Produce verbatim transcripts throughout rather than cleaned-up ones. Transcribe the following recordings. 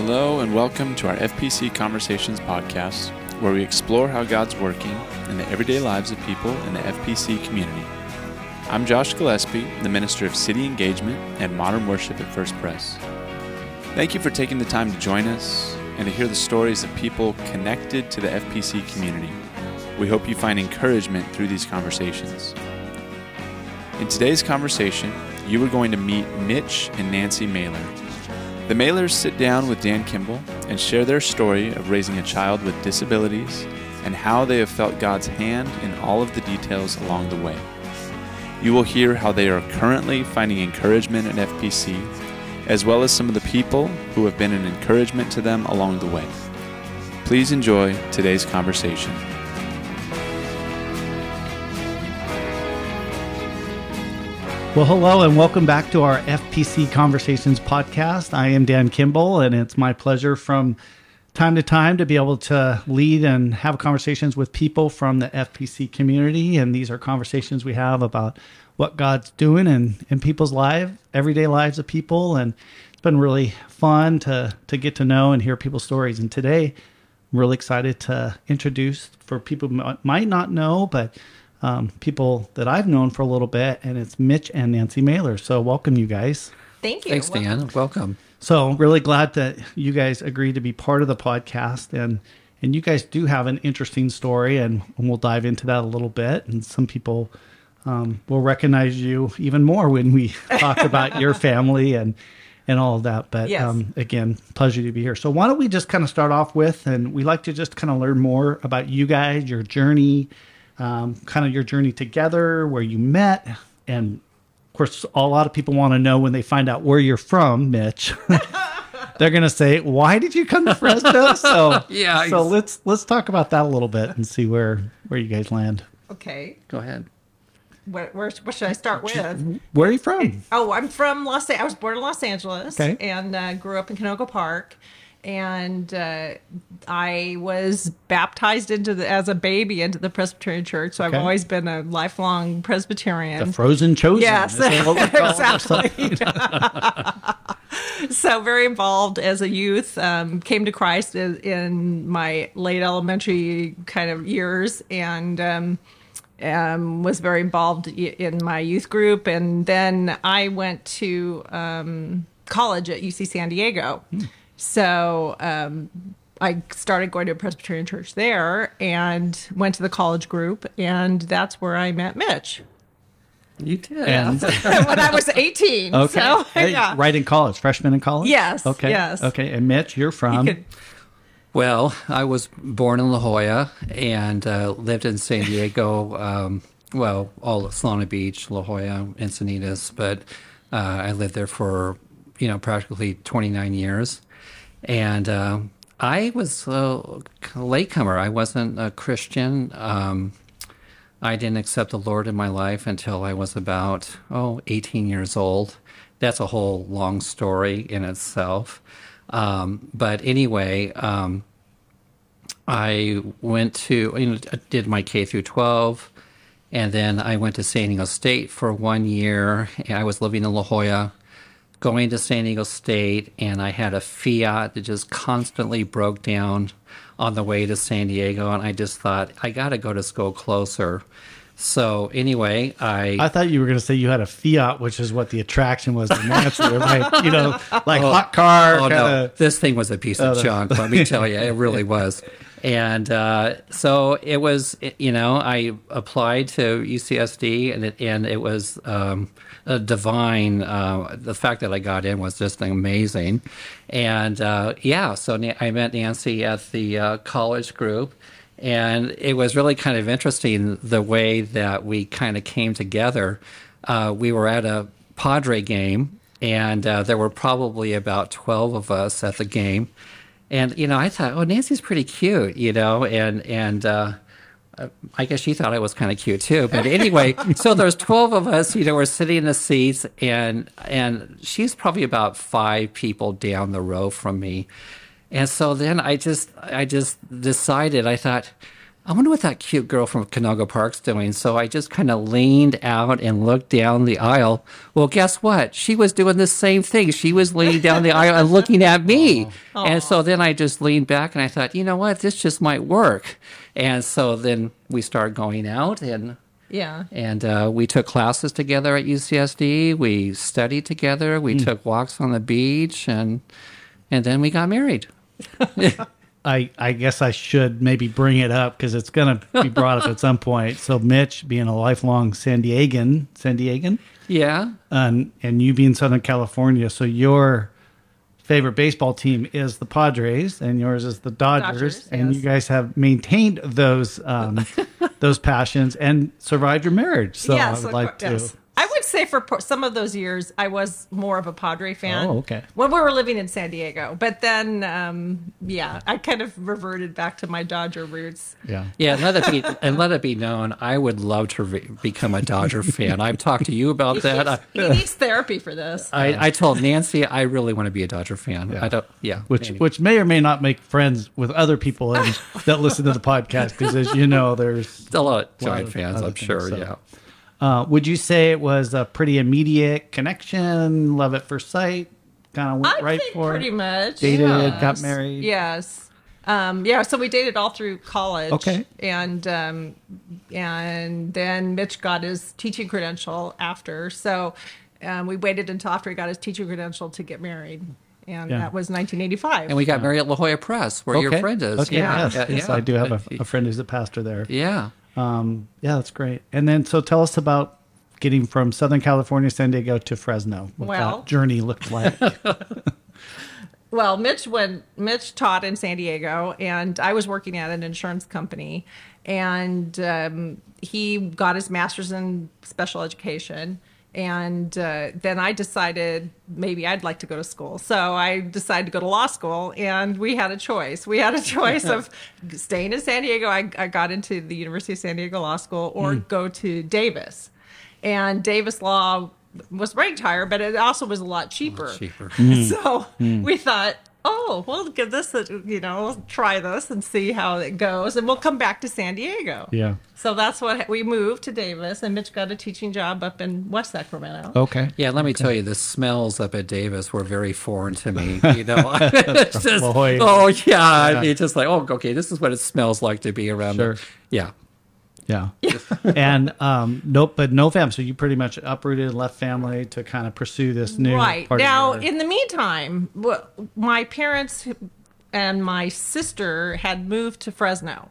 Hello and welcome to our F P C Conversations podcast, where we explore how God's working in the everyday lives of people in the F P C community. I'm Josh Gillespie, the Minister of City Engagement and Modern Worship at First Press. Thank you for taking the time to join us and to hear the stories of people connected to the F P C community. We hope you find encouragement through these conversations. In today's conversation, you are going to meet Mitch and Nancy Mahler. The Mahlers sit down with Dan Kimball and share their story of raising a child with disabilities and how they have felt God's hand in all of the details along the way. You will hear how they are currently finding encouragement at F P C, as well as some of the people who have been an encouragement to them along the way. Please enjoy today's conversation. Well, hello and welcome back to our F P C Conversations podcast. I am Dan Kimball, and it's my pleasure from time to time to be able to lead and have conversations with people from the F P C community. And these are conversations we have about what God's doing in, in people's lives, everyday lives of people. And it's been really fun to, to get to know and hear people's stories. And today, I'm really excited to introduce, for people who might not know, but Um, people that I've known for a little bit, and it's Mitch and Nancy Mahler. So welcome, you guys. Thank you. Thanks, Dan. Welcome. welcome. So really glad that you guys agreed to be part of the podcast, and and you guys do have an interesting story, and, and we'll dive into that a little bit. And some people um, will recognize you even more when we talk about your family and and all of that. But yes. um, again, pleasure to be here. So why don't we just kind of start off with, and we like to just kind of learn more about you guys, your journey, Um, kind of your journey together, where you met. And of course, a lot of people want to know when they find out where you're from, Mitch. They're going to say, why did you come to Fresno? So, yeah, so let's let's talk about that a little bit and see where, where you guys land. Okay. Go ahead. Where, where, where should I start with? Where are you from? Oh, I'm from Los Angeles. I was born in Los Angeles, okay, and uh, grew up in Canoga Park. And uh, I was baptized into the, as a baby into the Presbyterian Church. So okay. I've always been a lifelong Presbyterian. The frozen chosen. Yes, exactly. So very involved as a youth. Um, came to Christ in, in my late elementary kind of years, and um, um, was very involved in my youth group. And then I went to um, college at U C San Diego. Hmm. So um, I started going to a Presbyterian church there and went to the college group, and that's where I met Mitch. You did. And when I was eighteen. Okay. So, hey, yeah. Right in college, freshman in college? Yes. Okay. Yes. Okay. And Mitch, you're from? You could... Well, I was born in La Jolla and uh, lived in San Diego, um, well, all of Solana Beach, La Jolla, Encinitas, but uh, I lived there for, you know, practically twenty-nine years. And uh, I was a latecomer. I wasn't a Christian. Um, I didn't accept the Lord in my life until I was about, oh, eighteen years old. That's a whole long story in itself. Um, but anyway, um, I went to, you know, did my K through twelve, and then I went to San Diego State for one year. And I was living in La Jolla, going to San Diego State, and I had a Fiat that just constantly broke down on the way to San Diego, and I just thought, I got to go to school closer. So anyway, I... I thought you were going to say you had a Fiat, which is what the attraction was to Nancy, right? You know, like oh, hot car. Oh, kinda... no. This thing was a piece of oh, junk, let me tell you. It really was. And uh, so it was, you know, I applied to U C S D, and it, and it was... Um, A divine, uh, the fact that I got in was just amazing. And uh, yeah, so Na I met Nancy at the uh, college group, and it was really kind of interesting the way that we kind of came together. Uh, we were at a Padre game, and uh, there were probably about twelve of us at the game. And, you know, I thought, oh, Nancy's pretty cute, you know, and, and, uh, I guess she thought I was kind of cute too, but anyway, so there's twelve of us, you know, we're sitting in the seats, and and she's probably about five people down the row from me. And so then I just I just decided, I thought, I wonder what that cute girl from Canoga Park's doing. So I just kind of leaned out and looked down the aisle. Well, guess what? She was doing the same thing. She was leaning down the aisle and looking at me. Aww. Aww. And so then I just leaned back and I thought, you know what? This just might work. And so then we started going out and yeah, and uh, we took classes together at U C S D. We studied together. We mm. took walks on the beach, and and then we got married. I, I guess I should maybe bring it up because it's going to be brought up at some point. So Mitch being a lifelong San Diegan, San Diegan? Yeah. Um, and you being Southern California. So your favorite baseball team is the Padres and yours is the Dodgers. Dodgers and yes. you guys have maintained those um, those passions and survived your marriage. So yes, I would so like to... Yes. I would say for some of those years, I was more of a Padre fan. Oh, okay. When we were living in San Diego. But then, um, yeah, I kind of reverted back to my Dodger roots. Yeah. Yeah, and let it be, and let it be known, I would love to re- become a Dodger fan. I've talked to you about he that. Needs, I, he needs therapy for this. I, yeah. I told Nancy I really want to be a Dodger fan. Yeah. I don't. Yeah. Which maybe. which may or may not make friends with other people in, that listen to the podcast because, as you know, there's a lot of Giant fans, I'm things, sure, so. yeah. Uh, would you say it was a pretty immediate connection, love at first sight, kind of went I right think for pretty it? Pretty much. Dated, yes. got married. Yes. Um, yeah, so we dated all through college. Okay. And, um, and then Mitch got his teaching credential after. So um, we waited until after he got his teaching credential to get married. And yeah. that was nineteen eighty-five. And we got married at La Jolla Press, where okay. your friend is. Okay. Yeah. Yes, yeah. yes, I do have a, a friend who's a pastor there. Yeah. Um, yeah, that's great. And then, so tell us about getting from Southern California, San Diego to Fresno, what well, that journey looked like. well, Mitch went, Mitch taught in San Diego, and I was working at an insurance company, and um, he got his master's in special education. And uh, then I decided maybe I'd like to go to school. So I decided to go to law school, and we had a choice. We had a choice of staying in San Diego. I, I got into the University of San Diego Law School or mm. go to Davis. And Davis Law was ranked higher, but it also was a lot cheaper. A lot cheaper. Mm. So mm. we thought, oh, we'll give this, a, you know, we'll try this and see how it goes, and we'll come back to San Diego. Yeah. So that's what we moved to Davis, and Mitch got a teaching job up in West Sacramento. Okay. Yeah, let okay. me tell you, the smells up at Davis were very foreign to me. You know, it's just, oh yeah, yeah. I mean, just like, oh, okay, this is what it smells like to be around. Sure. The, yeah. Yeah. and um, nope, but no family. So you pretty much uprooted and left family to kind of pursue this new right. part now, of your... in the meantime, my parents and my sister had moved to Fresno.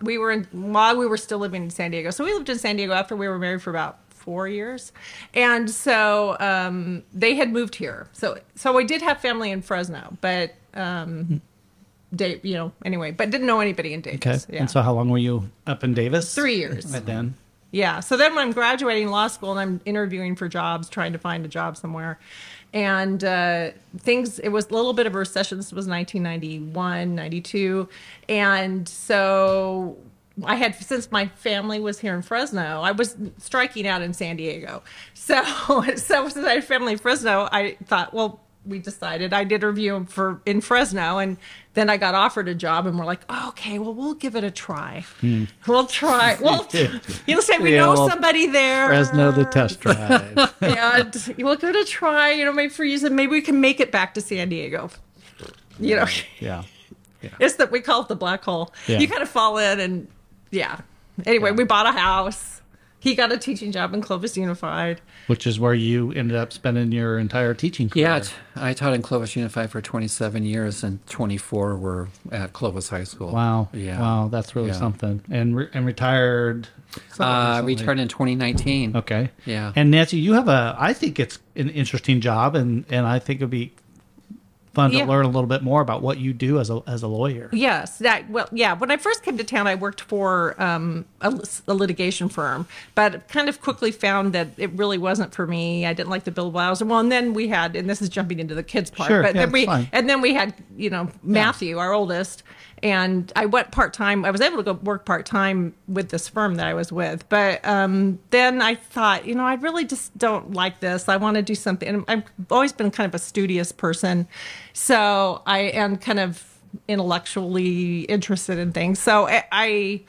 We were in, while we were still living in San Diego. So we lived in San Diego after we were married for about four years. And so um, they had moved here. So so we did have family in Fresno, but um mm-hmm. Dave, you know, anyway, but didn't know anybody in Davis. Okay. Yeah. And so how long were you up in Davis? Three years. And then? Yeah. So then when I'm graduating law school and I'm interviewing for jobs, trying to find a job somewhere, and uh, things, it was a little bit of a recession. This was nineteen ninety-one, ninety-two. And so I had, since my family was here in Fresno, I was striking out in San Diego. So, so since I had family in Fresno, I thought, well, we decided I'd interview him for in Fresno, and then I got offered a job, and we're like, oh, okay, well, we'll give it a try. Hmm. We'll try. Well, you'll say we yeah, know well, somebody there. Fresno, the test drive. and we'll give it a try. You know, maybe for years, and maybe we can make it back to San Diego. You know, yeah, yeah. It's that we call it the black hole. Yeah. You kind of fall in, and yeah. Anyway, yeah. we bought a house. He got a teaching job in Clovis Unified. Which is where you ended up spending your entire teaching career. Yeah, I taught in Clovis Unified for twenty-seven years, and twenty-four were at Clovis High School. Wow. Yeah. Wow, that's really yeah. something. And re- and retired? I uh, retired in twenty nineteen. Okay. Yeah. And Nancy, you have a, I think it's an interesting job, and, and I think it would be fun yeah. to learn a little bit more about what you do as a as a lawyer. Yes, that well, yeah. When I first came to town, I worked for um, a, a litigation firm, but kind of quickly found that it really wasn't for me. I didn't like the bills. Well, and then we had, and this is jumping into the kids part, sure, but yeah, then we fine. and then we had, you know, Matthew, yeah. our oldest, and I went part time. I was able to go work part time with this firm that I was with, but um, then I thought, you know, I really just don't like this. I want to do something. And I've always been kind of a studious person. So I am kind of intellectually interested in things. So I, I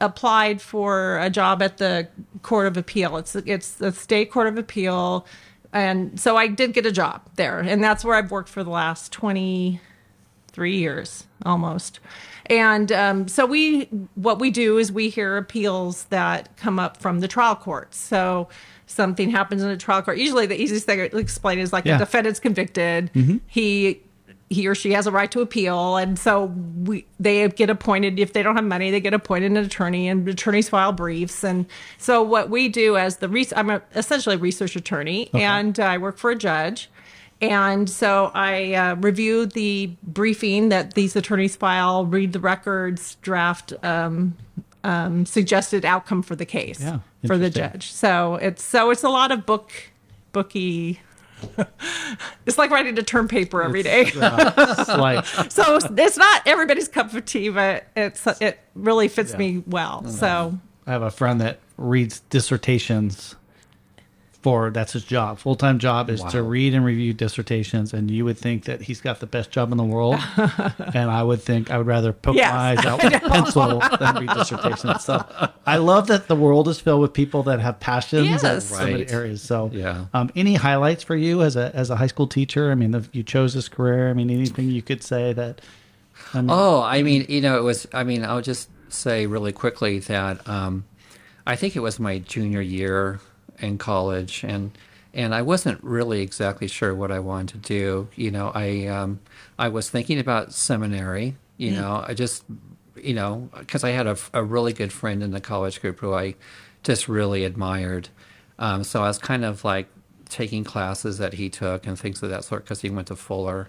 applied for a job at the Court of Appeal. It's it's the State Court of Appeal. And so I did get a job there. And that's where I've worked for the last twenty-three years almost. And um, so we, what we do is we hear appeals that come up from the trial courts. So something happens in a trial court. Usually the easiest thing to explain is like yeah. the defendant's convicted. Mm-hmm. He he or she has a right to appeal. And so we they get appointed. If they don't have money, they get appointed an attorney, and attorneys file briefs. And so what we do as the re- I'm a, essentially a research attorney, okay. and uh, I work for a judge. And so I uh, review the briefing that these attorneys file, read the records, draft um, um, suggested outcome for the case yeah, for the judge. So it's so it's a lot of book, booky. It's like writing a term paper every it's, day. Uh, it's like... So it's not everybody's cup of tea, but it's it really fits yeah. me well. I so I have a friend that reads dissertations. For that's his job. Full-time job is wow. to read and review dissertations, and you would think that he's got the best job in the world. And I would think I would rather poke yes, my eyes out with a pencil than read dissertations. So I love that the world is filled with people that have passions yes. in so right. many areas. So yeah. um, any highlights for you as a as a high school teacher? I mean, the, you chose this career. I mean, anything you could say that? I mean, oh, I mean, you know, it was, I mean, I'll just say really quickly that um, I think it was my junior year in college, and and I wasn't really exactly sure what I wanted to do. You know, I um, I was thinking about seminary. You yeah. know, I just, you know, because I had a, a really good friend in the college group who I just really admired. Um, so I was kind of like taking classes that he took and things of that sort because he went to Fuller.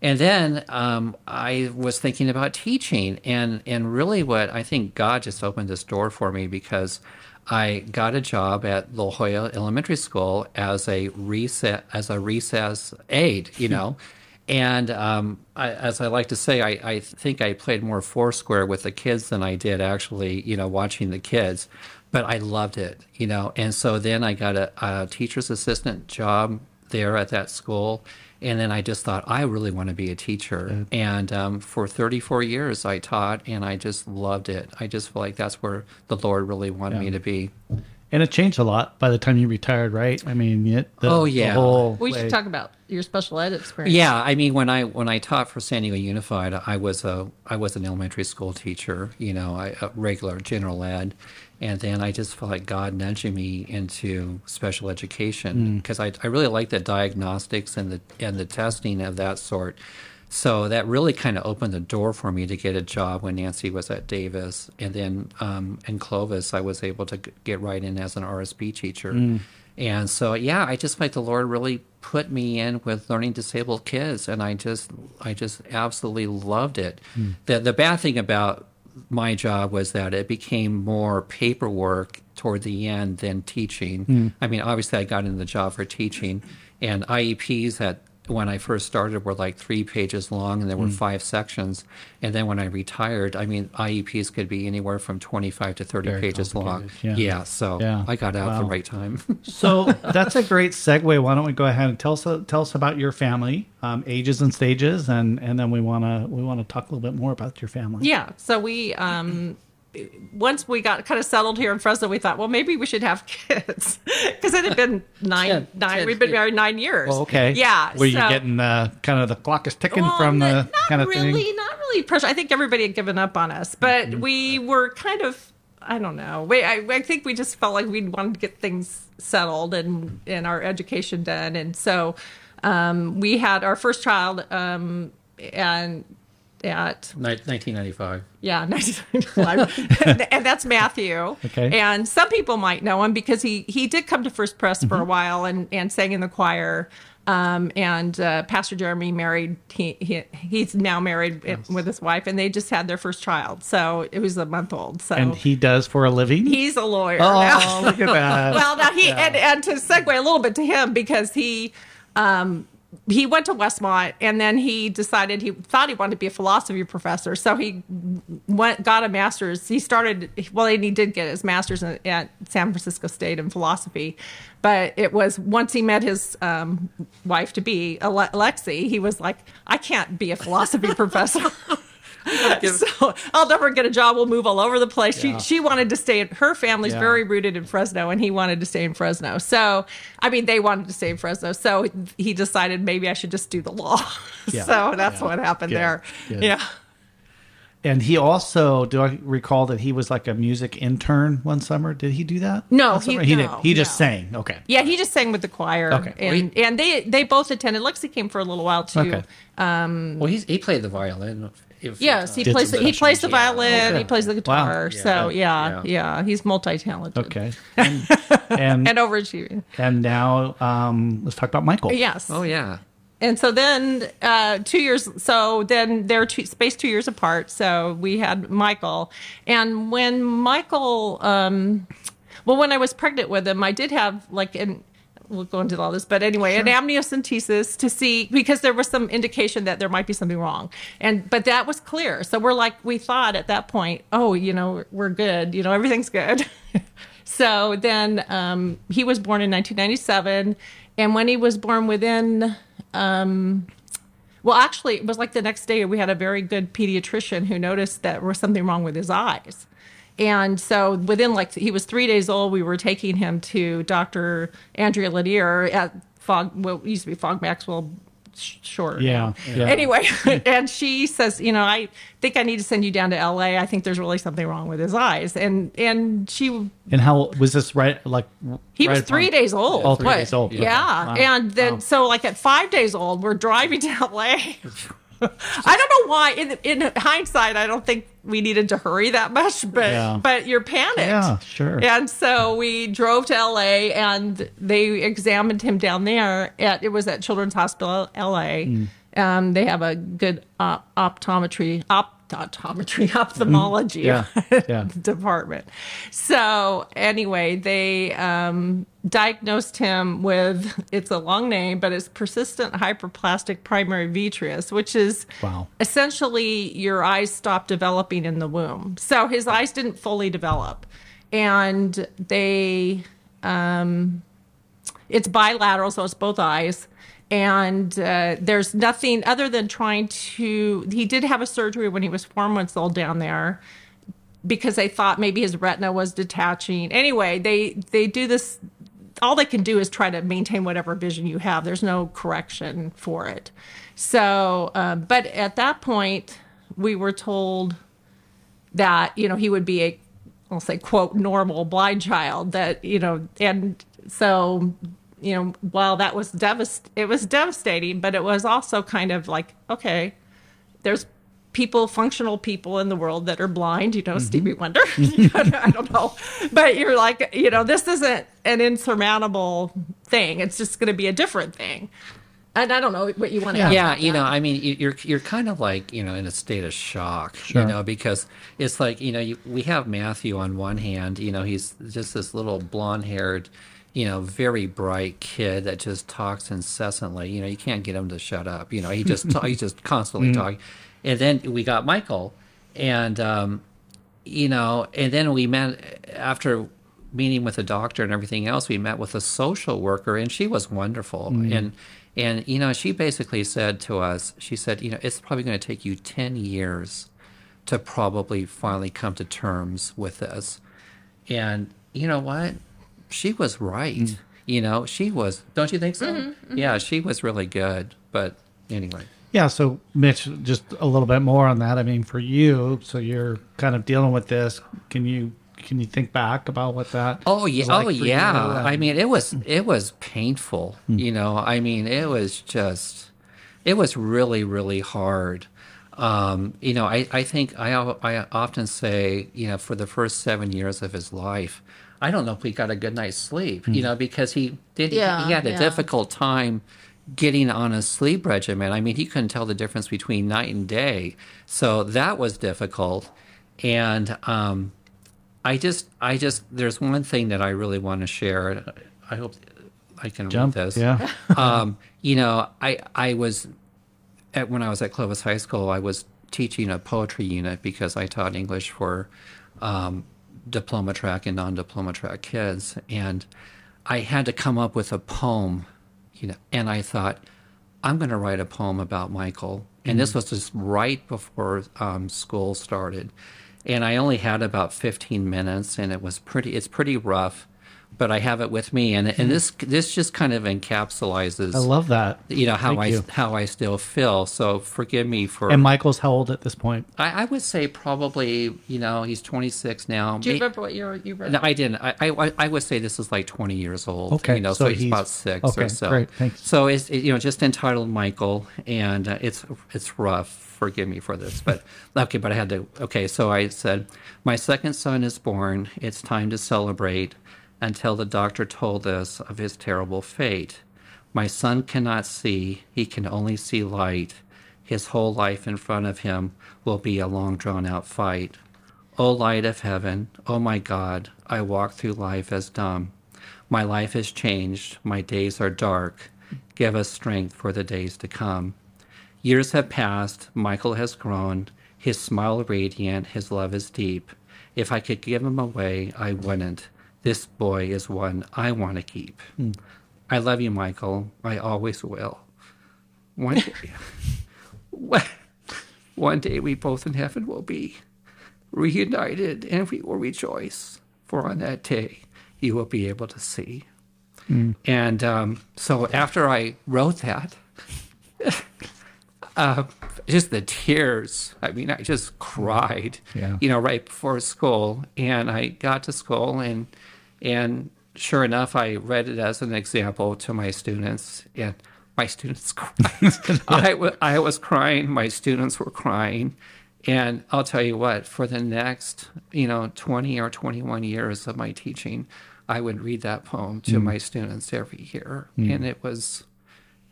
And then um, I was thinking about teaching, and and really what I think God just opened this door for me, because I got a job at La Jolla Elementary School as a recess as a recess aide, you know, and um, I, as I like to say, I, I think I played more foursquare with the kids than I did actually, you know, watching the kids, but I loved it, you know, and so then I got a, a teacher's assistant job there at that school, and then I just thought I really want to be a teacher, mm-hmm. and um, for thirty-four years I taught, and I just loved it. I just feel like that's where the Lord really wanted yeah. me to be. And it changed a lot by the time you retired, right? I mean, it, the, oh yeah, the whole we should way. Talk about your special ed experience. Yeah, I mean, when I when I taught for San Diego Unified, I was a I was an elementary school teacher, you know, I, a regular general ed. And then I just felt like God nudging me into special education, because mm. I, I really like the diagnostics and the and the testing of that sort. So that really kind of opened the door for me to get a job when Nancy was at Davis. And then um, in Clovis, I was able to get right in as an R S P teacher. Mm. And so, yeah, I just like the Lord really put me in with learning disabled kids. And I just I just absolutely loved it. Mm. The, the bad thing about my job was that it became more paperwork toward the end than teaching. Mm. I mean, obviously I got into the job for teaching, and I E Ps that when I first started were like three pages long, and there were mm. five sections. And then when I retired, I mean, I E Ps could be anywhere from twenty-five to thirty Very pages long. Yeah. yeah so yeah. I got out wow. at the right time. So that's a great segue. Why don't we go ahead and tell us, tell us about your family, um, ages and stages. And, and then we want to, we want to talk a little bit more about your family. Yeah. So we, um, once we got kind of settled here in Fresno, we thought, well, maybe we should have kids, because it had been nine, yeah, nine. Ten, we've been married nine years. Well, okay. Yeah. Were so, you getting uh, kind of the clock is ticking well, from the, the kind of really, thing? Not really pressure. I think everybody had given up on us, but mm-hmm. we were kind of, I don't know. We, I, I think we just felt like we wanted to get things settled and, and our education done. And so um, we had our first child um, and at nineteen ninety-five. Yeah, nineteen ninety-five. and, and that's Matthew. Okay. And some people might know him because he, he did come to First Press for mm-hmm. a while and, and sang in the choir. Um, and uh, Pastor Jeremy married, he, he he's now married yes. with his wife, and they just had their first child. So it was a month old. So And he does for a living? He's a lawyer. Oh, now. Look at that. Well, now he, yeah. and, and to segue a little bit to him, because he, um, he went to Westmont, and then he decided he thought he wanted to be a philosophy professor. So he went, got a master's. He started, well, and he did get his master's in, at San Francisco State in philosophy. But it was once he met his um, wife-to-be, Ale- Alexi, he was like, I can't be a philosophy professor. So I'll never get a job. We'll move all over the place. Yeah. She she wanted to stay. Her family's yeah. very rooted in Fresno, and he wanted to stay in Fresno. So, I mean, they wanted to stay in Fresno. So he decided maybe I should just do the law. Yeah. So that's yeah. what happened Good. there. Good. Yeah. And he also, do I recall that he was like a music intern one summer? Did he do that? No, he, he no, didn't. He just no. sang. Okay. Yeah, he just sang with the choir. Okay. And, well, he, and they, they both attended. Lexi came for a little while, too. Okay. Um, well, he's, he played the violin. Yes, he plays, he plays the violin, yeah. he plays the guitar. Wow. Yeah. So, yeah, yeah, yeah, he's multi-talented. Okay. And, and, and overachieving. And now um, let's talk about Michael. Yes. Oh, yeah. And so then uh, two years, so then they're two, spaced two years apart. So we had Michael. And when Michael, um, well, when I was pregnant with him, I did have like an, we'll go into all this, but anyway, sure. an amniocentesis to see, because there was some indication that there might be something wrong. And, but that was clear. So we're like, we thought at that point, oh, you know, we're good, you know, everything's good. So then um, he was born in nineteen ninety-seven. And when he was born within, um, well, actually it was like the next day we had a very good pediatrician who noticed that there was something wrong with his eyes. And so within, like, he was three days old, we were taking him to Doctor Andrea Lanier at Fog, well, it used to be Fog Maxwell Short. Yeah, yeah. Anyway, and she says, you know, I think I need to send you down to L A. I think there's really something wrong with his eyes. And and she... And how was this right, like... He right was three upon, days old. Oh, three what? days old. Yeah. yeah. Wow. And then, wow. so like at five days old, we're driving to L A. I don't know why. In, in hindsight, I don't think we needed to hurry that much, but yeah. but you're panicked. Yeah, sure. And so we drove to L A, and they examined him down there. At, it was at Children's Hospital L A. Mm. Um, they have a good uh, optometry, optometry, ophthalmology yeah. Yeah. department. So anyway, they um, diagnosed him with, it's a long name, but it's persistent hyperplastic primary vitreous, which is wow. essentially your eyes stop developing in the womb. So his eyes didn't fully develop. And they, um, it's bilateral, so it's both eyes. And uh, there's nothing other than trying to, he did have a surgery when he was four months old down there because they thought maybe his retina was detaching. Anyway, they, they do this, all they can do is try to maintain whatever vision you have. There's no correction for it. So, uh, but at that point, we were told that, you know, he would be a, I'll say, quote, normal blind child that, you know, and so... You know, while that was devast- it was devastating, but it was also kind of like, okay, there's people, functional people in the world that are blind, you know, mm-hmm. Stevie Wonder, I don't know. But you're like, you know, this isn't an insurmountable thing. It's just going to be a different thing. And I don't know what you want to. Yeah, yeah you know, I mean, you're you're kind of like, you know, in a state of shock, sure. you know, because it's like, you know, you, we have Matthew on one hand, you know, he's just this little blonde-haired, you know, very bright kid that just talks incessantly. You know, you can't get him to shut up. You know, he just ta- he's just constantly mm-hmm. talking. And then we got Michael, and um, you know, and then we met after meeting with a doctor and everything else. We met with a social worker, and she was wonderful. Mm-hmm. And and you know, she basically said to us, she said, you know, it's probably going to take you ten years to probably finally come to terms with this. And you know what? She was right. Mm. You know, she was, don't you think so? Mm-hmm, mm-hmm. Yeah, she was really good. But anyway. Yeah, so Mitch, just a little bit more on that. I mean, for you, so you're kind of dealing with this. Can you can you think back about what that Oh yeah, like oh yeah. You? I mean, it was it was painful, mm. you know. I mean, it was just it was really, really hard. Um, you know, I, I think I I often say, you know, for the first seven years of his life, I don't know if he got a good night's sleep, you know, because he did. Yeah, he had a yeah. difficult time getting on a sleep regimen. I mean, he couldn't tell the difference between night and day, so that was difficult. And um, I just, I just, there's one thing that I really want to share. I hope I can jump this. Yeah. um, you know, I I was at when I was at Clovis High School, I was teaching a poetry unit because I taught English for um, diploma track and non-diploma track kids, and I had to come up with a poem, you know, and I thought, I'm going to write a poem about Michael. And mm-hmm. this was just right before um, school started. And I only had about fifteen minutes, and it was pretty, it's pretty rough, but I have it with me. And, and this, this just kind of encapsulates, I love that, you know, how I, how I still feel. So forgive me for. And Michael's how old at this point? I, I would say probably, you know, he's twenty-six now. Do you remember what year you read? No, I didn't. I, I, I would say this is like twenty years old. Okay. You know, so, so he's, he's about six okay, or so. Great, thanks. So it's, it, you know, just entitled Michael, and uh, it's, it's rough. Forgive me for this, but okay, but I had to, okay. So I said, my second son is born. It's time to celebrate. Until the doctor told us of his terrible fate. My son cannot see, he can only see light. His whole life in front of him will be a long drawn-out fight. O light of heaven, O my God, I walk through life as dumb. My life is changed, my days are dark. Give us strength for the days to come. Years have passed, Michael has grown, his smile radiant, his love is deep. If I could give him away, I wouldn't. This boy is one I want to keep. Mm. I love you, Michael. I always will. One day, one day we both in heaven will be reunited, and we will rejoice, for on that day you will be able to see. Mm. And um, so after I wrote that, uh, just the tears. I mean, I just cried, yeah. you know, right before school. And I got to school, and and sure enough, I read it as an example to my students, and my students cried. yeah. I, w I was crying. My students were crying. And I'll tell you what, for the next, you know, twenty or twenty-one years of my teaching, I would read that poem to mm. my students every year. Mm. And it was...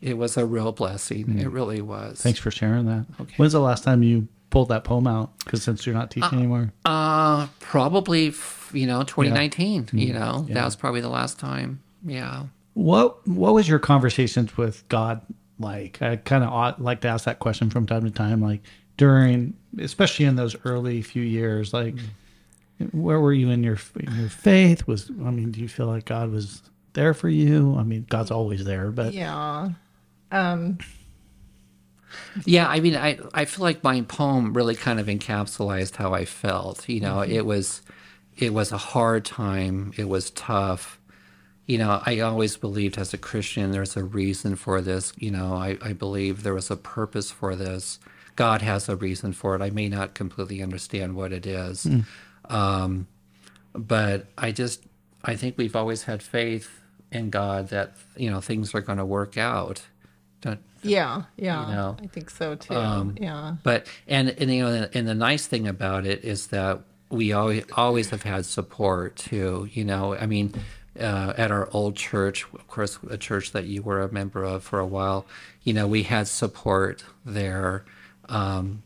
It was a real blessing. Mm. It really was. Thanks for sharing that. Okay. When's the last time you pulled that poem out? Because since you're not teaching uh, anymore. Uh, probably, you know, twenty nineteen, yeah. you know. Yeah. That was probably the last time. Yeah. What What was your conversations with God like? I kind of like to ask that question from time to time, like during, especially in those early few years, like mm. where were you in your, in your faith? Was I mean, do you feel like God was there for you? I mean, God's always there, but. Yeah. Um, yeah, I mean, I, I feel like my poem really kind of encapsulated how I felt. You know, mm-hmm. it was it was a hard time. It was tough. You know, I always believed as a Christian there's a reason for this. You know, I, I believe there was a purpose for this. God has a reason for it. I may not completely understand what it is. Mm. Um, but I just, I think we've always had faith in God that, you know, things are going to work out. Don't, yeah, yeah, you know. I think so too. Um, yeah, but and, and you know, and the nice thing about it is that we always always have had support too. You know, I mean, uh, at our old church, of course, a church that you were a member of for a while. You know, we had support there, um,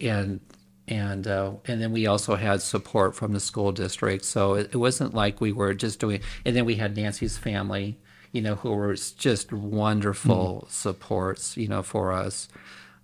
and and uh, and then we also had support from the school district. So it, it wasn't like we were just doing. And then we had Nancy's family. You know, who were just wonderful mm. supports, you know, for us.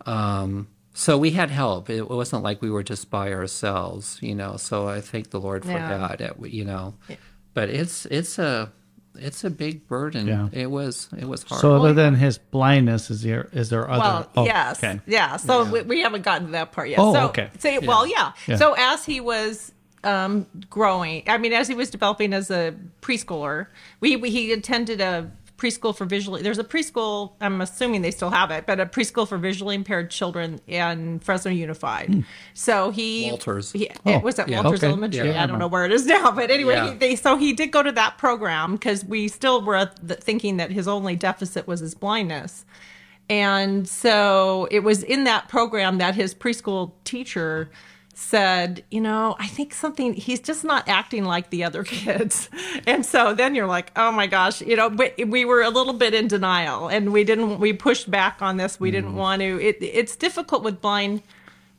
Um, so we had help. It wasn't like we were just by ourselves, you know. So I thank the Lord for yeah. that, you know. Yeah. But it's it's a it's a big burden. Yeah. It was it was hard. So other than his blindness, is there is there other? Well, oh, yes, okay. yeah. So yeah. We, we haven't gotten to that part yet. Oh, so, okay. So, well, yeah. yeah. So as he was. Um, growing. I mean, as he was developing as a preschooler, we, we he attended a preschool for visually. There's a preschool. I'm assuming they still have it, but a preschool for visually impaired children in Fresno Unified. Mm. So he Walters. He, oh, it was at yeah, Walters okay. Elementary. Yeah, I, I don't know where it is now, but anyway, yeah. he, they so he did go to that program because we still were thinking that his only deficit was his blindness, and so it was in that program that his preschool teacher. Said, you know, I think something, he's just not acting like the other kids. And so then you're like, oh my gosh, you know, but we were a little bit in denial and we didn't, we pushed back on this. We mm. didn't want to, it, it's difficult with blind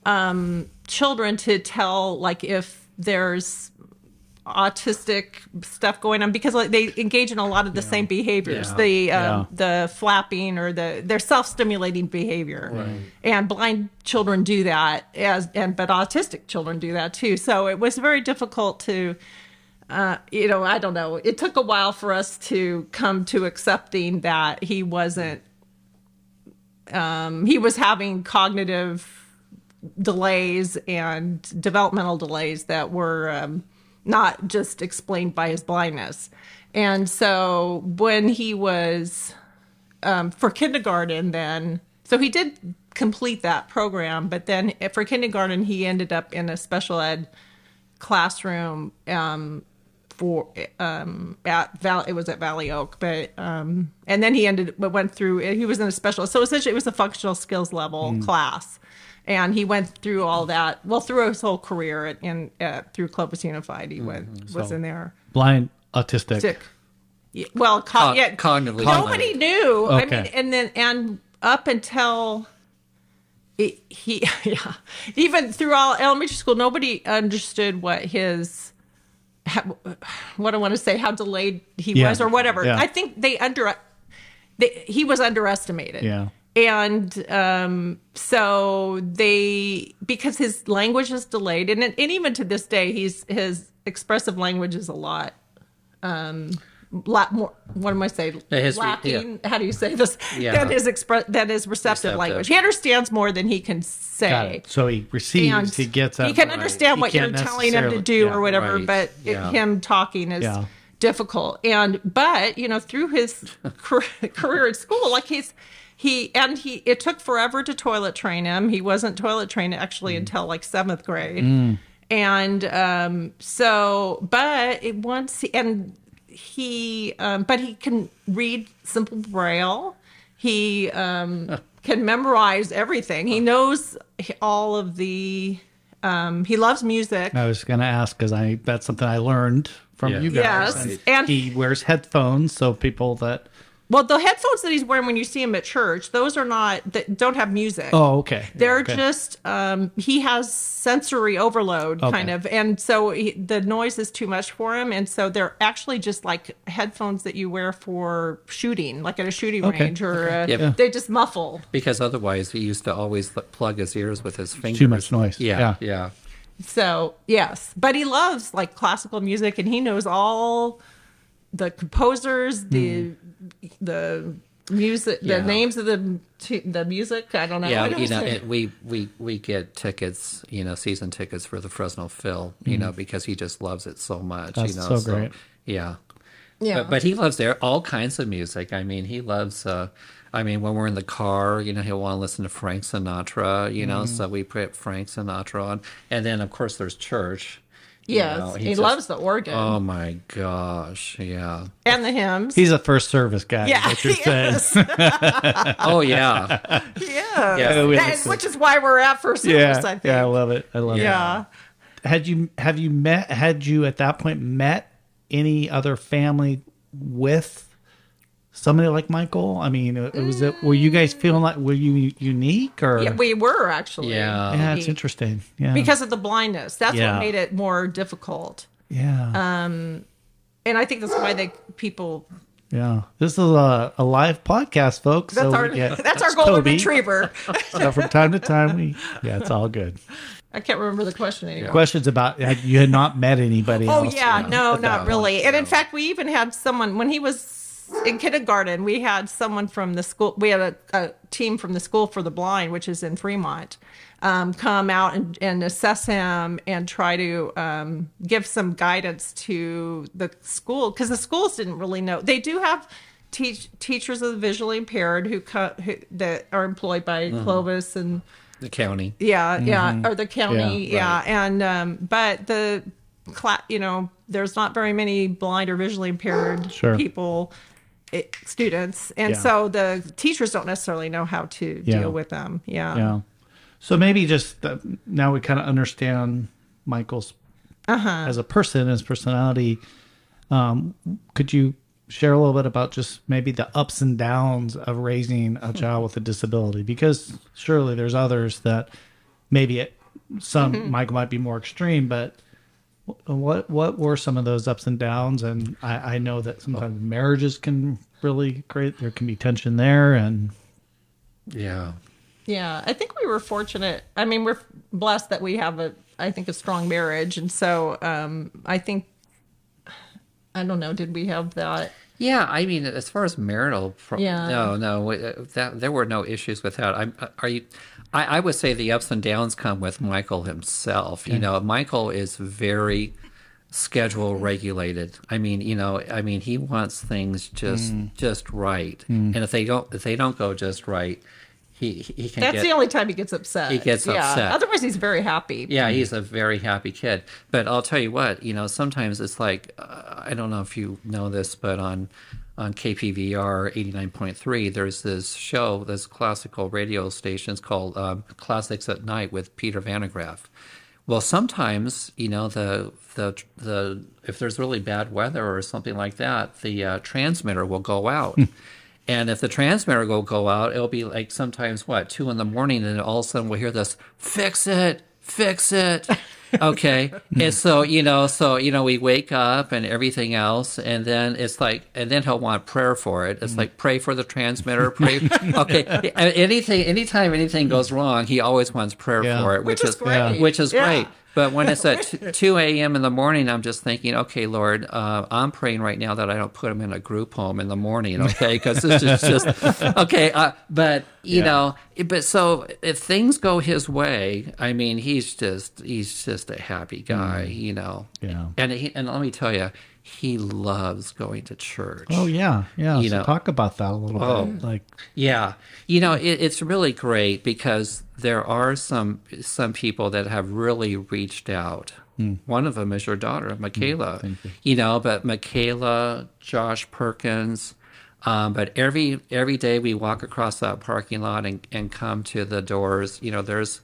um, children to tell like if there's autistic stuff going on, because like, they engage in a lot of the yeah. same behaviors, yeah. the um, yeah. the flapping or the their self-stimulating behavior, right. and blind children do that as and but autistic children do that too. So it was very difficult to, uh, you know, I don't know. It took a while for us to come to accepting that he wasn't. Um, he was having cognitive delays and developmental delays that were um, not just explained by his blindness. And so when he was um, for kindergarten then, so he did complete that program, but then for kindergarten, he ended up in a special ed classroom um, for um, at Val it was at Valley Oak, but um, and then he ended but went through he was in a special so essentially it was a functional skills level mm. class. And he went through all that, well, through his whole career at, in, uh, through Clovis Unified, he went, mm-hmm. was so, in there. Blind, autistic. Sick. Yeah, well, co Co yeah, cognitively. Nobody knew. Okay. I mean, and then, and up until it, he, yeah, even through all elementary school, nobody understood what his, what I want to say, how delayed he yeah. was or whatever. Yeah. I think they under, they, he was underestimated. Yeah. And um, so they, because his language is delayed, and, and even to this day, he's his expressive language is a lot, um, lot more. What am I saying? His, lacking. Yeah. How do you say this? Yeah. That is express. That is receptive, receptive language. He understands more than he can say. Got it. So he receives. And he gets. That, he can right. understand he what you're telling him to do yeah, or whatever, right. but yeah. it, him talking is yeah. difficult. And but you know, through his career at school, like he's. He and he. It took forever to toilet train him. He wasn't toilet trained actually mm. until like seventh grade, mm. and um, so. But it once he, and he. Um, but he can read simple braille. He um, can memorize everything. He knows all of the. Um, he loves music. I was going to ask because I that's something I learned from yeah. you guys. Yes, and, and he wears headphones, so people that. Well, the headphones that he's wearing when you see him at church, those are not, that don't have music. Oh, okay. They're okay. just, um, he has sensory overload, okay. kind of. And so he, the noise is too much for him. And so they're actually just like headphones that you wear for shooting, like at a shooting okay. range or okay. a, yeah. they just muffle. Because otherwise he used to always plug his ears with his fingers. Too much noise. Yeah, yeah. yeah. So, yes. But he loves like classical music and he knows all the composers, the... Mm. the music yeah. the names of the the music I don't know yeah you know it, we we we get tickets you know season tickets for the Fresno Phil you mm. know because he just loves it so much. That's you know so, so great yeah yeah but, but he loves there all kinds of music. I mean he loves uh I mean when we're in the car you know he'll want to listen to Frank Sinatra you know mm. so we put Frank Sinatra on, and then of course there's church. Yes, you know, he, he just, loves the organ. Oh my gosh, yeah. And the hymns. He's a first service guy. Yeah, what you're he saying. Is. Oh yeah, he is. Yeah. That, which is why we're at first yeah, service. I think. Yeah, I love it. I love yeah. it. Yeah. Had you have you met? Had you at that point met any other family with somebody like Michael? I mean, it, it was. Mm. It, were you guys feeling like were you unique or? Yeah, we were actually. Yeah, yeah, it's interesting. Yeah, because of the blindness, that's yeah. what made it more difficult. Yeah. Um, and I think that's why they people. Yeah, this is a, a live podcast, folks. That's so our get, that's our golden Kobe. Retriever. So from time to time, we yeah, it's all good. I can't remember the question anymore. Yeah. Questions about you had not met anybody. Oh else, yeah, you know, no, not really. One, so. And in fact, we even had someone when he was. In kindergarten, we had someone from the school. We had a, a team from the School for the Blind, which is in Fremont, um, come out and, and assess him and try to um, give some guidance to the school, because the schools didn't really know. They do have teach, teachers of the visually impaired who, who that are employed by mm-hmm. Clovis and the county. Yeah, mm-hmm. yeah, or the county. Yeah, yeah. Right. And um, but the cla you know, there's not very many blind or visually impaired sure. people. It, students and yeah. so the teachers don't necessarily know how to yeah. deal with them yeah yeah so maybe just the, now we kind of understand Michael's uh-huh. as a person, his personality. Um could you share a little bit about just maybe the ups and downs of raising a child with a disability, because surely there's others that maybe it some mm-hmm. Michael might be more extreme, but What what were some of those ups and downs? And I, I know that sometimes oh. marriages can really create, there can be tension there. And yeah. Yeah, I think we were fortunate. I mean, we're blessed that we have a, I think, a strong marriage. And so um, I think, I don't know, did we have that? Yeah, I mean, as far as marital, pro- yeah. no, no, that, there were no issues with that. I'm, are you? I, I would say the ups and downs come with Michael himself. Okay. You know, Michael is very schedule regulated. I mean, you know, I mean, he wants things just mm. just right, mm. and if they don't, if they don't go just right, he he can. That's get, the only time he gets upset. He gets yeah. upset. Otherwise, he's very happy. Yeah, he's a very happy kid. But I'll tell you what, you know, sometimes it's like uh, I don't know if you know this, but on. on K P V R eighty-nine point three, there's this show, this classical radio station's called um, Classics at Night with Peter Vandegraff. Well, sometimes, you know, the the the if there's really bad weather or something like that, the uh, transmitter will go out. And if the transmitter will go out, it'll be like sometimes, what, two in the morning, and all of a sudden we'll hear this, fix it, fix it. Okay. And so, you know, so, you know, we wake up and everything else, and then it's like, and then he'll want prayer for it. It's mm. like, pray for the transmitter, pray. Okay. Anything, anytime anything goes wrong, he always wants prayer yeah. for it, which, which is, is yeah. which is yeah. great. But when it's at two a.m. in the morning, I'm just thinking, okay, Lord, uh, I'm praying right now that I don't put him in a group home in the morning, okay? Because this is just, okay. Uh, but, you yeah. know, but so if things go his way, I mean, he's just, he's just a happy guy, mm. you know? Yeah. And, he, and let me tell you, he loves going to church. Oh, yeah. Yeah. You so know, talk about that a little oh, bit. Like, yeah. You know, it, it's really great because there are some some people that have really reached out. Mm. One of them is your daughter, Michaela. Mm, thank you. You know, but Michaela, Josh Perkins. Um, but every every day we walk across that parking lot and, and come to the doors, you know, there's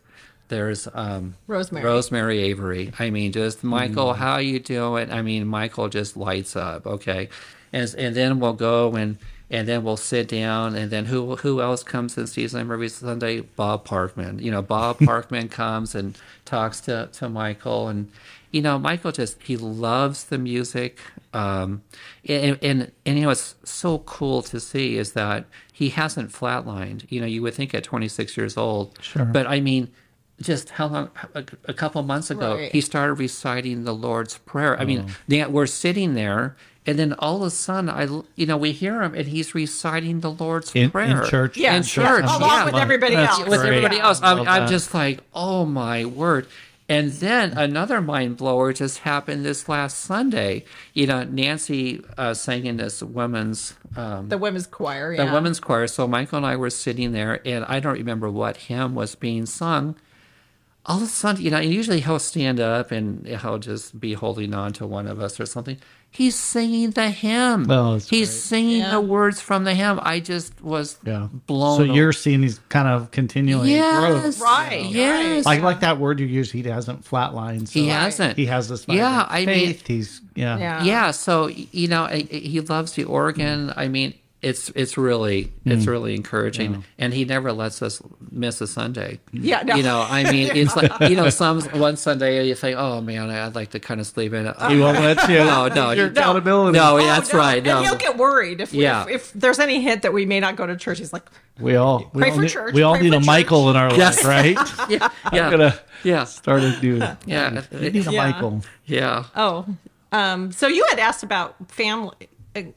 There's um, Rosemary. Rosemary Avery. I mean, just, Michael, mm-hmm. how you doing? I mean, Michael just lights up, okay? And and then we'll go and, and then we'll sit down, and then who who else comes and sees him every Sunday? Bob Parkman. You know, Bob Parkman comes and talks to, to Michael. And, you know, Michael just, he loves the music. Um, and, and, and, you know, it's so cool to see is that he hasn't flatlined. You know, you would think at twenty-six years old. Sure. But, I mean... Just how long, a, a couple months ago, right. he started reciting the Lord's Prayer. I mean, oh. we're sitting there, and then all of a sudden, I, you know, we hear him, and he's reciting the Lord's in, Prayer. In church. Yeah, in church. Along yeah. with everybody That's else. With great. everybody else. I'm, I'm just like, oh, my word. And then another mind blower just happened this last Sunday. You know, Nancy uh, sang in this women's... Um, the women's choir, yeah. The women's choir. So Michael and I were sitting there, and I don't remember what hymn was being sung. All of a sudden, you know, and usually he'll stand up and he'll just be holding on to one of us or something. He's singing the hymn. Oh, he's great. singing yeah. the words from the hymn. I just was yeah. blown. So away. You're seeing these kind of continuing yes. growth. Right. You know? Yes. Like, like that word you use, he hasn't flatlined. So he hasn't. He has this yeah, I faith. Mean, he's, yeah. yeah. Yeah. So, you know, he loves the organ. Mm. I mean, It's it's really it's mm. really encouraging, yeah. and he never lets us miss a Sunday. Yeah, no. You know, I mean, it's like, you know, some one Sunday you say, "Oh man, I'd like to kind of sleep in." Uh, he won't let you. No, no, your accountability. No, no oh, that's no. right. No. And he'll get worried if, yeah. we, if if there's any hint that we may not go to church. He's like, "We all we pray all for need, church. We all need a church. Michael in our yes. life, right?" yeah, I'm yeah. gonna yeah. start a dude. Yeah, we need a yeah. Michael. Yeah. Oh, um, so you had asked about family. Uh,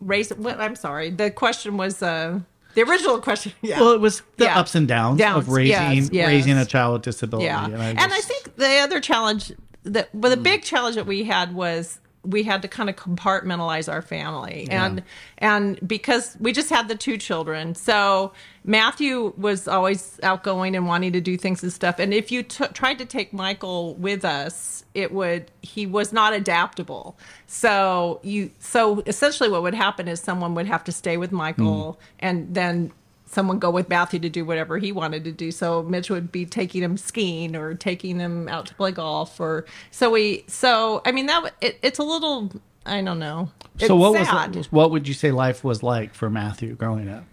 Race. Well, I'm sorry. The question was uh, the original question. Yeah. Well, it was the yeah. ups and downs, downs of raising yes, yes. raising a child with disability. Yeah. And, I, just... and I think the other challenge that, well, the mm. big challenge that we had was we had to kind of compartmentalize our family, yeah. and and because we just had the two children, so Matthew was always outgoing and wanting to do things and stuff. And if you t- tried to take Michael with us, it would he was not adaptable. So you so essentially what would happen is someone would have to stay with Michael, mm. and then someone go with Matthew to do whatever he wanted to do. So Mitch would be taking him skiing or taking him out to play golf, or so we so I mean that it, it's a little I don't know. It's so what sad. was what would you say life was like for Matthew growing up?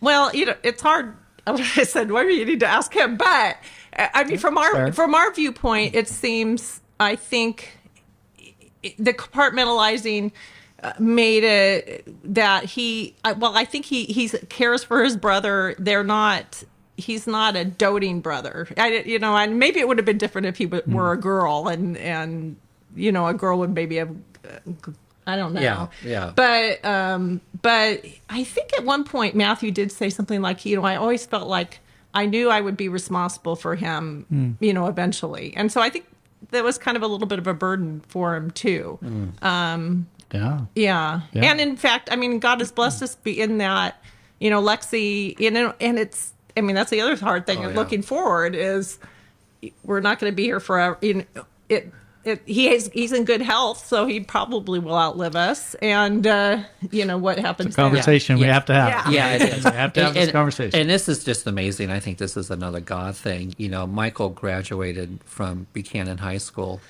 Well, you know, it's hard. I said, well, you need to ask him. But I mean, from our Fair. from our viewpoint, it seems I think the compartmentalizing made it that he, well, I think he he cares for his brother. They're not, he's not a doting brother. I, you know, and maybe it would have been different if he were mm. a girl and, and, you know, a girl would maybe have, I don't know. Yeah, yeah. But, um, but I think at one point Matthew did say something like, you know, I always felt like I knew I would be responsible for him, mm. you know, eventually. And so I think that was kind of a little bit of a burden for him too. Mm. Um, yeah. yeah. Yeah. And in fact, I mean, God has blessed us in that, you know, Lexi, you know, and it's, I mean, that's the other hard thing oh, of yeah. looking forward is we're not going to be here forever. You know, it, It, he is, he's in good health, so he probably will outlive us. And, uh, you know, what happens it's a conversation yeah. we yeah. have to have. Yeah, yeah it is. We have to have and, this conversation. And this is just amazing. I think this is another God thing. You know, Michael graduated from Buchanan High School.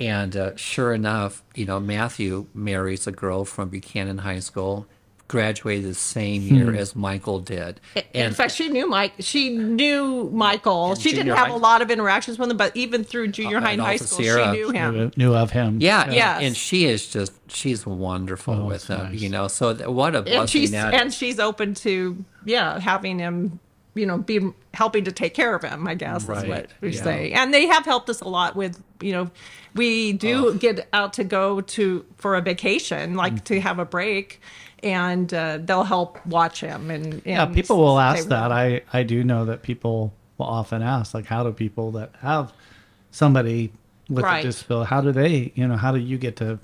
And uh, sure enough, you know, Matthew marries a girl from Buchanan High School, graduated the same year hmm. as Michael did. And, in fact, she knew Mike. She knew Michael. She didn't have high, a lot of interactions with him, but even through junior uh, high and high school, Sierra, she knew him. Knew of him. Yeah, yeah. Yes. And she is just, she's wonderful oh, with him, nice. You know. So th- what a blessing she's, that. And she's open to, yeah, having him, you know, be helping to take care of him, I guess right. is what we yeah. say. And they have helped us a lot with, you know, we do oh. get out to go to for a vacation, like mm. to have a break. And uh, they'll help watch him. And, and yeah, people will ask that. I, I do know that people will often ask, like, how do people that have somebody with right. a disability, how do they, you know, how do you get to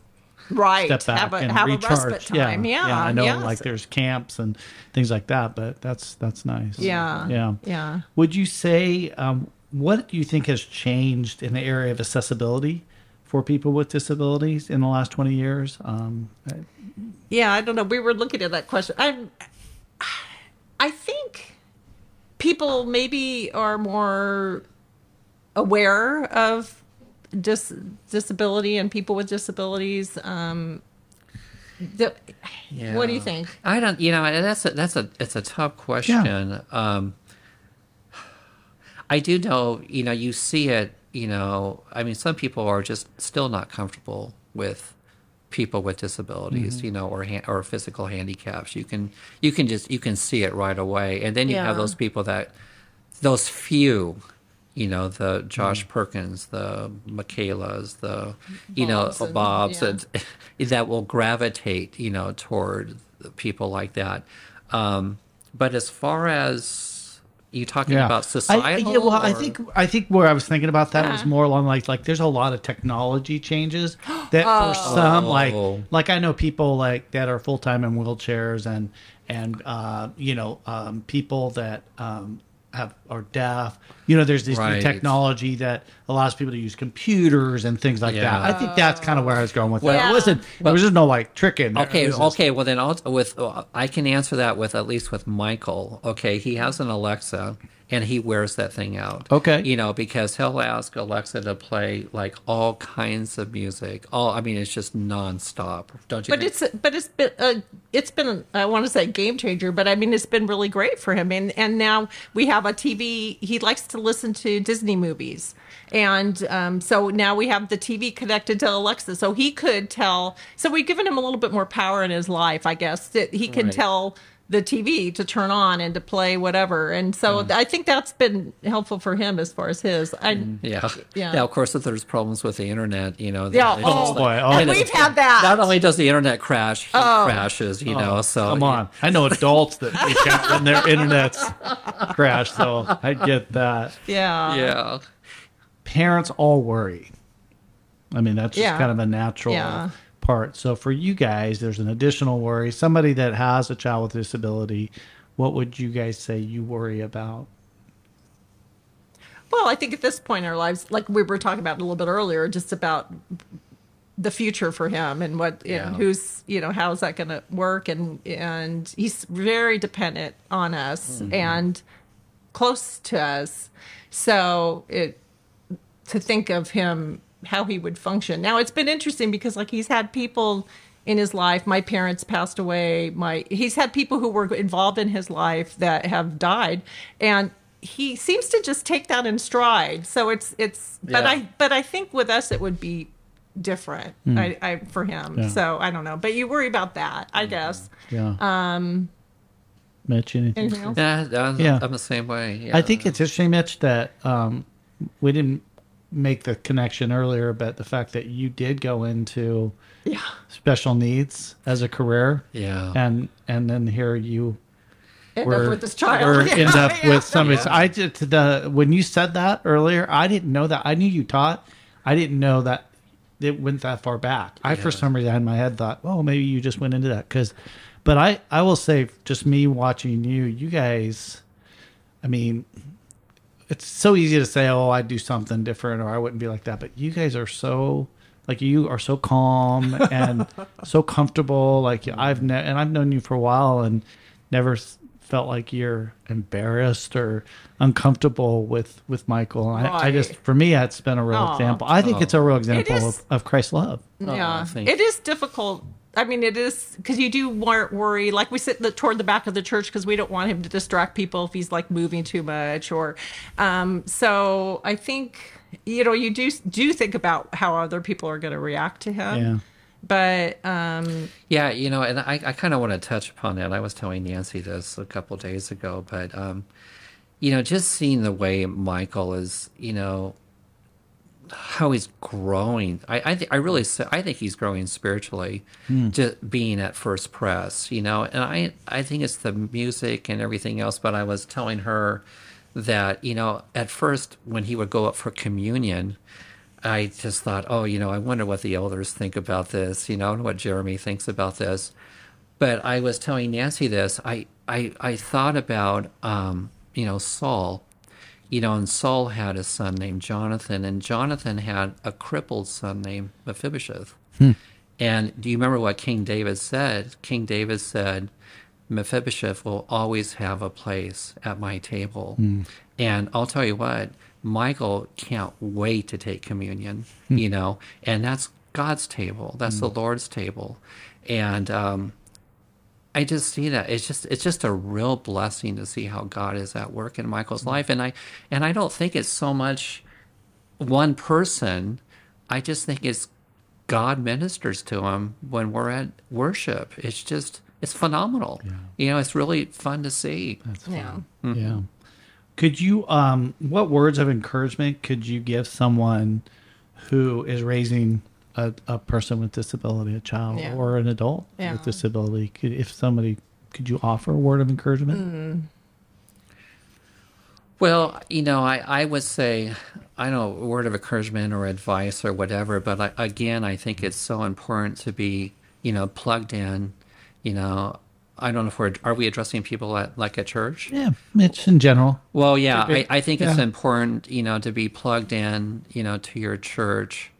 right. step back have a, and have recharge? A respite time. Yeah. Yeah. yeah, I know, yes. like, there's camps and things like that, but that's that's nice. Yeah, yeah. yeah. Would you say, um, what do you think has changed in the area of accessibility for people with disabilities in the last twenty years? Um, I, Yeah, I don't know. We were looking at that question. I I think people maybe are more aware of dis- disability and people with disabilities. Um, the, yeah. What do you think? I don't. You know, that's a, that's a it's a tough question. Yeah. Um, I do know. You know, you see it. You know, I mean, some people are just still not comfortable with people with disabilities, mm-hmm. you know, or ha- or physical handicaps. You can you can just you can see it right away, and then you yeah. have those people that those few, you know, the Josh mm-hmm. Perkins, the Michaelas, the you Bob's know and, Bob's, yeah. and, that will gravitate, you know, toward people like that. Um, but as far as you talking yeah. about societal, I, yeah, well, or? I think I think where I was thinking about that yeah. was more along like like there's a lot of technology changes that oh. for some oh. like like I know people like that are full time in wheelchairs and and uh, you know um, people that um, have are deaf. You know, there's this right. new technology that allows people to use computers and things like yeah. that. I think that's kind of where I was going with well, that. Yeah. Listen, well, there's no like trick in there. Okay, okay. Well, then I'll with uh, I can answer that with at least with Michael. Okay, he has an Alexa and he wears that thing out. Okay, you know, because he'll ask Alexa to play like all kinds of music. All I mean, it's just nonstop. Don't you? But think? it's but it's been uh, it's been I want to say game changer. But I mean, it's been really great for him. And and now we have a T V. He likes to listen. listen to Disney movies. And um, so now we have the T V connected to Alexa. So he could tell. So we've given him a little bit more power in his life, I guess, that he can right. tell the T V to turn on and to play whatever. And so mm. I think that's been helpful for him as far as his. I, yeah. yeah. Now, of course, if there's problems with the internet, you know. Yeah. Oh, boy. Like, oh, and we've had that. Not only does the internet crash, he oh. crashes, you oh, know. So Come on. I know adults that can't when their internets crash, so I get that. Yeah. Yeah. Parents all worry. I mean, that's just yeah. kind of a natural yeah. part. So for you guys, there's an additional worry. Somebody that has a child with a disability, what would you guys say you worry about? Well, I think at this point in our lives, like we were talking about a little bit earlier, just about the future for him and what, yeah. and who's, you know, how's that going to work? And and he's very dependent on us mm-hmm. and close to us. So it to think of him how he would function. Now it's been interesting because like he's had people in his life, my parents passed away, my he's had people who were involved in his life that have died, and he seems to just take that in stride. So it's it's yeah. but I but I think with us it would be different mm. I, I, for him. Yeah. So I don't know, but you worry about that, I guess. Yeah. Um, Mitch, anything? anything else? Yeah, I'm, yeah. I'm the same way. Yeah. I think it's interesting, Mitch, that um, we didn't make the connection earlier, but the fact that you did go into yeah. special needs as a career, yeah, and and then here you end were, up with this child, or yeah. end up yeah. with somebody. Yeah. So I did the when you said that earlier, I didn't know that. I knew you taught. I didn't know that it went that far back. I yeah. for some reason in my head thought, well, maybe you just went into that because. But I, I will say, just me watching you, you guys, I mean, it's so easy to say, oh, I'd do something different or I wouldn't be like that. But you guys are so, like, you are so calm and so comfortable. Like, I've ne- and I've known you for a while and never s- felt like you're embarrassed or uncomfortable with, with Michael. And I, I just, for me, that's been a real Aww. example. I think Aww. it's a real example is, of, of Christ's love. Yeah, oh, it is difficult. I mean, it is because you do want worry. Like we sit the, toward the back of the church because we don't want him to distract people if he's like moving too much. Or um, so I think, you know, you do do think about how other people are going to react to him. Yeah. But um, yeah, you know, and I, I kind of want to touch upon that. I was telling Nancy this a couple of days ago, but um, you know, just seeing the way Michael is, you know, how he's growing. I I, th- I really I think he's growing spiritually, mm. just being at First Press, you know. And I I think it's the music and everything else. But I was telling her that, you know, at first when he would go up for communion, I just thought, oh, you know, I wonder what the elders think about this, you know, and what Jeremy thinks about this. But I was telling Nancy this. I I I thought about um, you know, Saul. You know, and Saul had a son named Jonathan, and Jonathan had a crippled son named Mephibosheth. Hmm. And do you remember what King David said? King David said, Mephibosheth will always have a place at my table. Hmm. And I'll tell you what, Michael can't wait to take communion, hmm. you know, and that's God's table. That's hmm. the Lord's table. And um, I just see that it's just it's just a real blessing to see how God is at work in Michael's mm-hmm. life, and I and I don't think it's so much one person. I just think it's God ministers to him when we're at worship. It's just it's phenomenal. Yeah. You know, it's really fun to see. That's fun. Yeah. Mm-hmm. Yeah. Could you? Um, what words of encouragement could you give someone who is raising A, a person with disability, a child yeah. or an adult yeah. with disability? Could, if somebody, could you offer a word of encouragement? Mm. Well, you know, I, I would say, I don't know, a word of encouragement or advice or whatever, but I, again, I think it's so important to be, you know, plugged in, you know. I don't know if we're, are we addressing people at, like at church? Yeah, Mitch in general. Well, yeah, I, I think yeah. it's important, you know, to be plugged in, you know, to your church.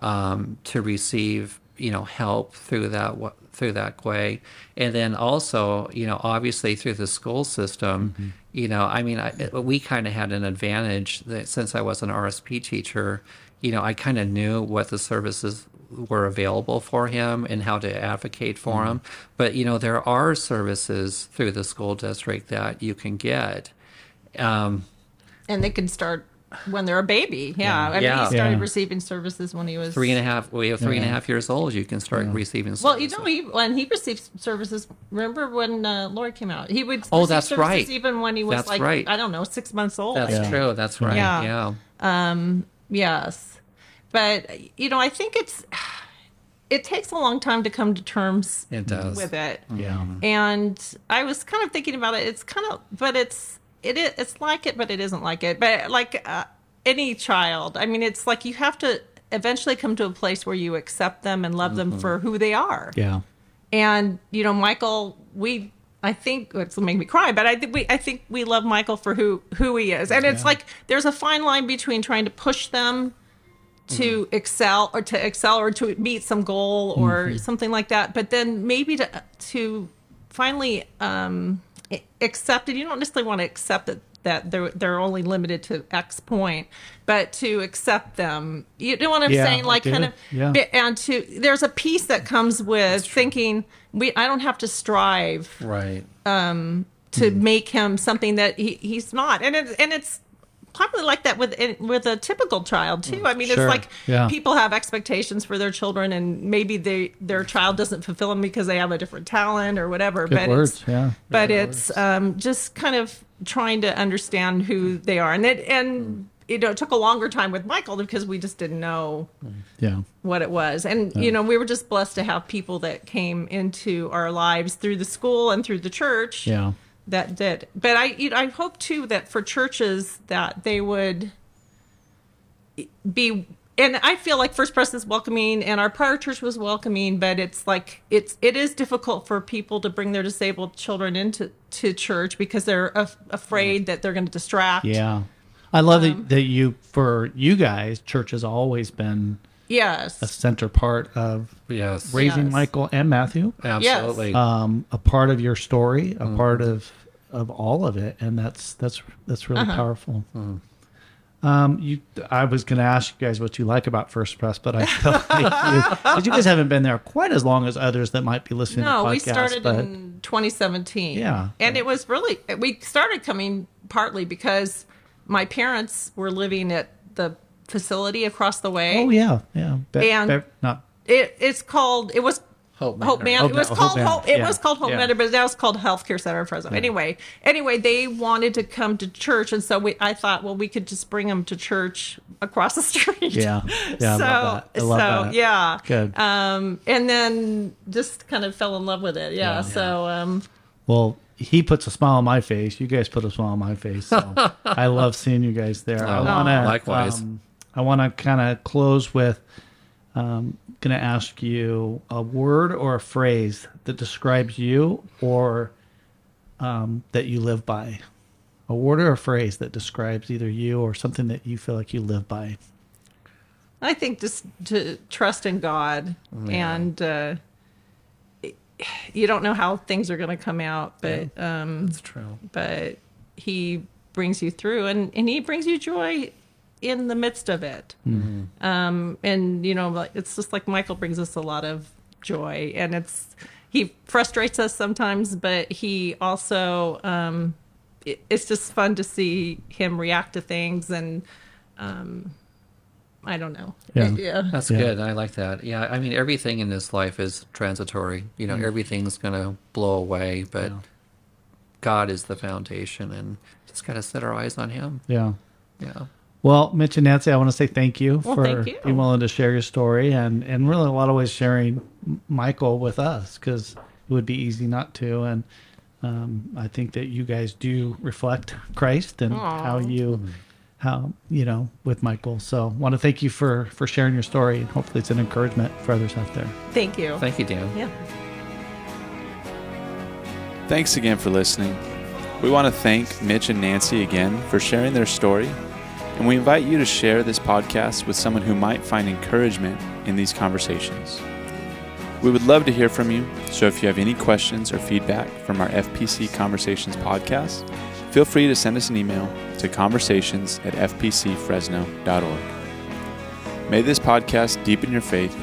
Um, to receive, you know, help through that through that way, and then also, you know, obviously through the school system, mm-hmm. you know, I mean, I, we kind of had an advantage that since I was an R S P teacher, you know, I kind of knew what the services were available for him and how to advocate for mm-hmm. him. But you know, there are services through the school district that you can get, um, and they can start. When they're a baby, yeah. yeah. I mean, yeah. he started yeah. receiving services when he was... Three and a half, well, three yeah. and a half years old, you can start yeah. receiving services. Well, you know, he, when he received services, remember when uh, Lori came out? He would oh, receive that's services right. even when he was that's like, right. I don't know, six months old. That's yeah. true, that's right, yeah. yeah. Um, yes. But, you know, I think it's... It takes a long time to come to terms it does. with it. Yeah. And I was kind of thinking about it. It's kind of... But it's... It is, it's like it, but it isn't like it. But like uh, any child, I mean, it's like you have to eventually come to a place where you accept them and love mm-hmm. them for who they are. Yeah. And, you know, Michael, we, I think, it's going to make me cry, but I think we I think we love Michael for who, who he is. And yeah. it's like there's a fine line between trying to push them to mm-hmm. excel or to excel or to meet some goal or mm-hmm. something like that. But then maybe to, to finally... Um, accepted. You don't necessarily want to accept that, that they're they're only limited to X point, but to accept them, you know what I'm yeah, saying? Like kind of, yeah. and to there's a piece that comes with thinking we I don't have to strive right um, to mm. make him something that he, he's not, and it, and it's probably like that with with a typical child too. I mean, sure. It's like yeah. people have expectations for their children, and maybe they their child doesn't fulfill them because they have a different talent or whatever. Good but words. It's, yeah. But yeah, it's um, just kind of trying to understand who they are, and it and. Mm. You know, it took a longer time with Michael because we just didn't know yeah. what it was. And, yeah. you know, we were just blessed to have people that came into our lives through the school and through the church yeah. that did. But I, you know, I hope, too, that for churches that they would be... And I feel like First Press is welcoming, and our prior church was welcoming, but it's like it's it is difficult for people to bring their disabled children into to church because they're af- afraid that they're going to distract. Yeah. I love um, that, that you, for you guys, church has always been yes. a center part of yes. raising yes. Michael and Matthew. Absolutely. Yes. Um, a part of your story, a mm. part of, of all of it. And that's, that's, that's really uh-huh. powerful. Mm. Um, you, I was going to ask you guys what you like about First Press, but I felt like you, you guys haven't been there quite as long as others that might be listening no, to podcasts. No, we started but, in twenty seventeen. Yeah. And yeah. it was really, we started coming partly because... my parents were living at the facility across the way. Oh yeah, yeah. Be- and be- not it, it's called. It was Hope Manor. Hope Manor. It was Hope called Manor. Hope. It yeah. was called Hope yeah. Manor, but now it's called Healthcare Center in Fresno. Yeah. Anyway, anyway, they wanted to come to church, and so we, I thought, well, we could just bring them to church across the street. Yeah, yeah. So, I love that. I love so that. yeah. Good. Um, and then just kind of fell in love with it. Yeah. yeah. So, um, well. He puts a smile on my face. You guys put a smile on my face. So I love seeing you guys there. Oh, I wanna, likewise. Um, I want to kind of close with, um, going to ask you a word or a phrase that describes you or um, that you live by. A word or a phrase that describes either you or something that you feel like you live by. I think just to trust in God mm. and... Uh, you don't know how things are going to come out, but yeah, um, that's true. But he brings you through, and, and he brings you joy in the midst of it. Mm-hmm. Um, and you know, it's just like Michael brings us a lot of joy, and it's he frustrates us sometimes, but he also um, it, it's just fun to see him react to things, and um, I don't know. Yeah, yeah. That's yeah. good. I like that. Yeah, I mean, everything in this life is transitory. You know, mm. everything's going to blow away, but yeah. God is the foundation, and just got to set our eyes on him. Yeah. Yeah. Well, Mitch and Nancy, I want to say thank you well, for thank you. being willing to share your story and, and really, in a lot of ways, sharing Michael with us, because it would be easy not to. And um, I think that you guys do reflect Christ and Aww. how you... Mm. How, you know, with Michael. So want to thank you for, for sharing your story. And hopefully it's an encouragement for others out there. Thank you. Thank you, Dan. Yeah. Thanks again for listening. We want to thank Mitch and Nancy again for sharing their story. And we invite you to share this podcast with someone who might find encouragement in these conversations. We would love to hear from you. So if you have any questions or feedback from our F P C Conversations podcast, feel free to send us an email to conversations at f p c fresno dot org. May this podcast deepen your faith,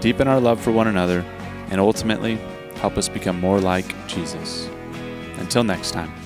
deepen our love for one another, and ultimately help us become more like Jesus. Until next time.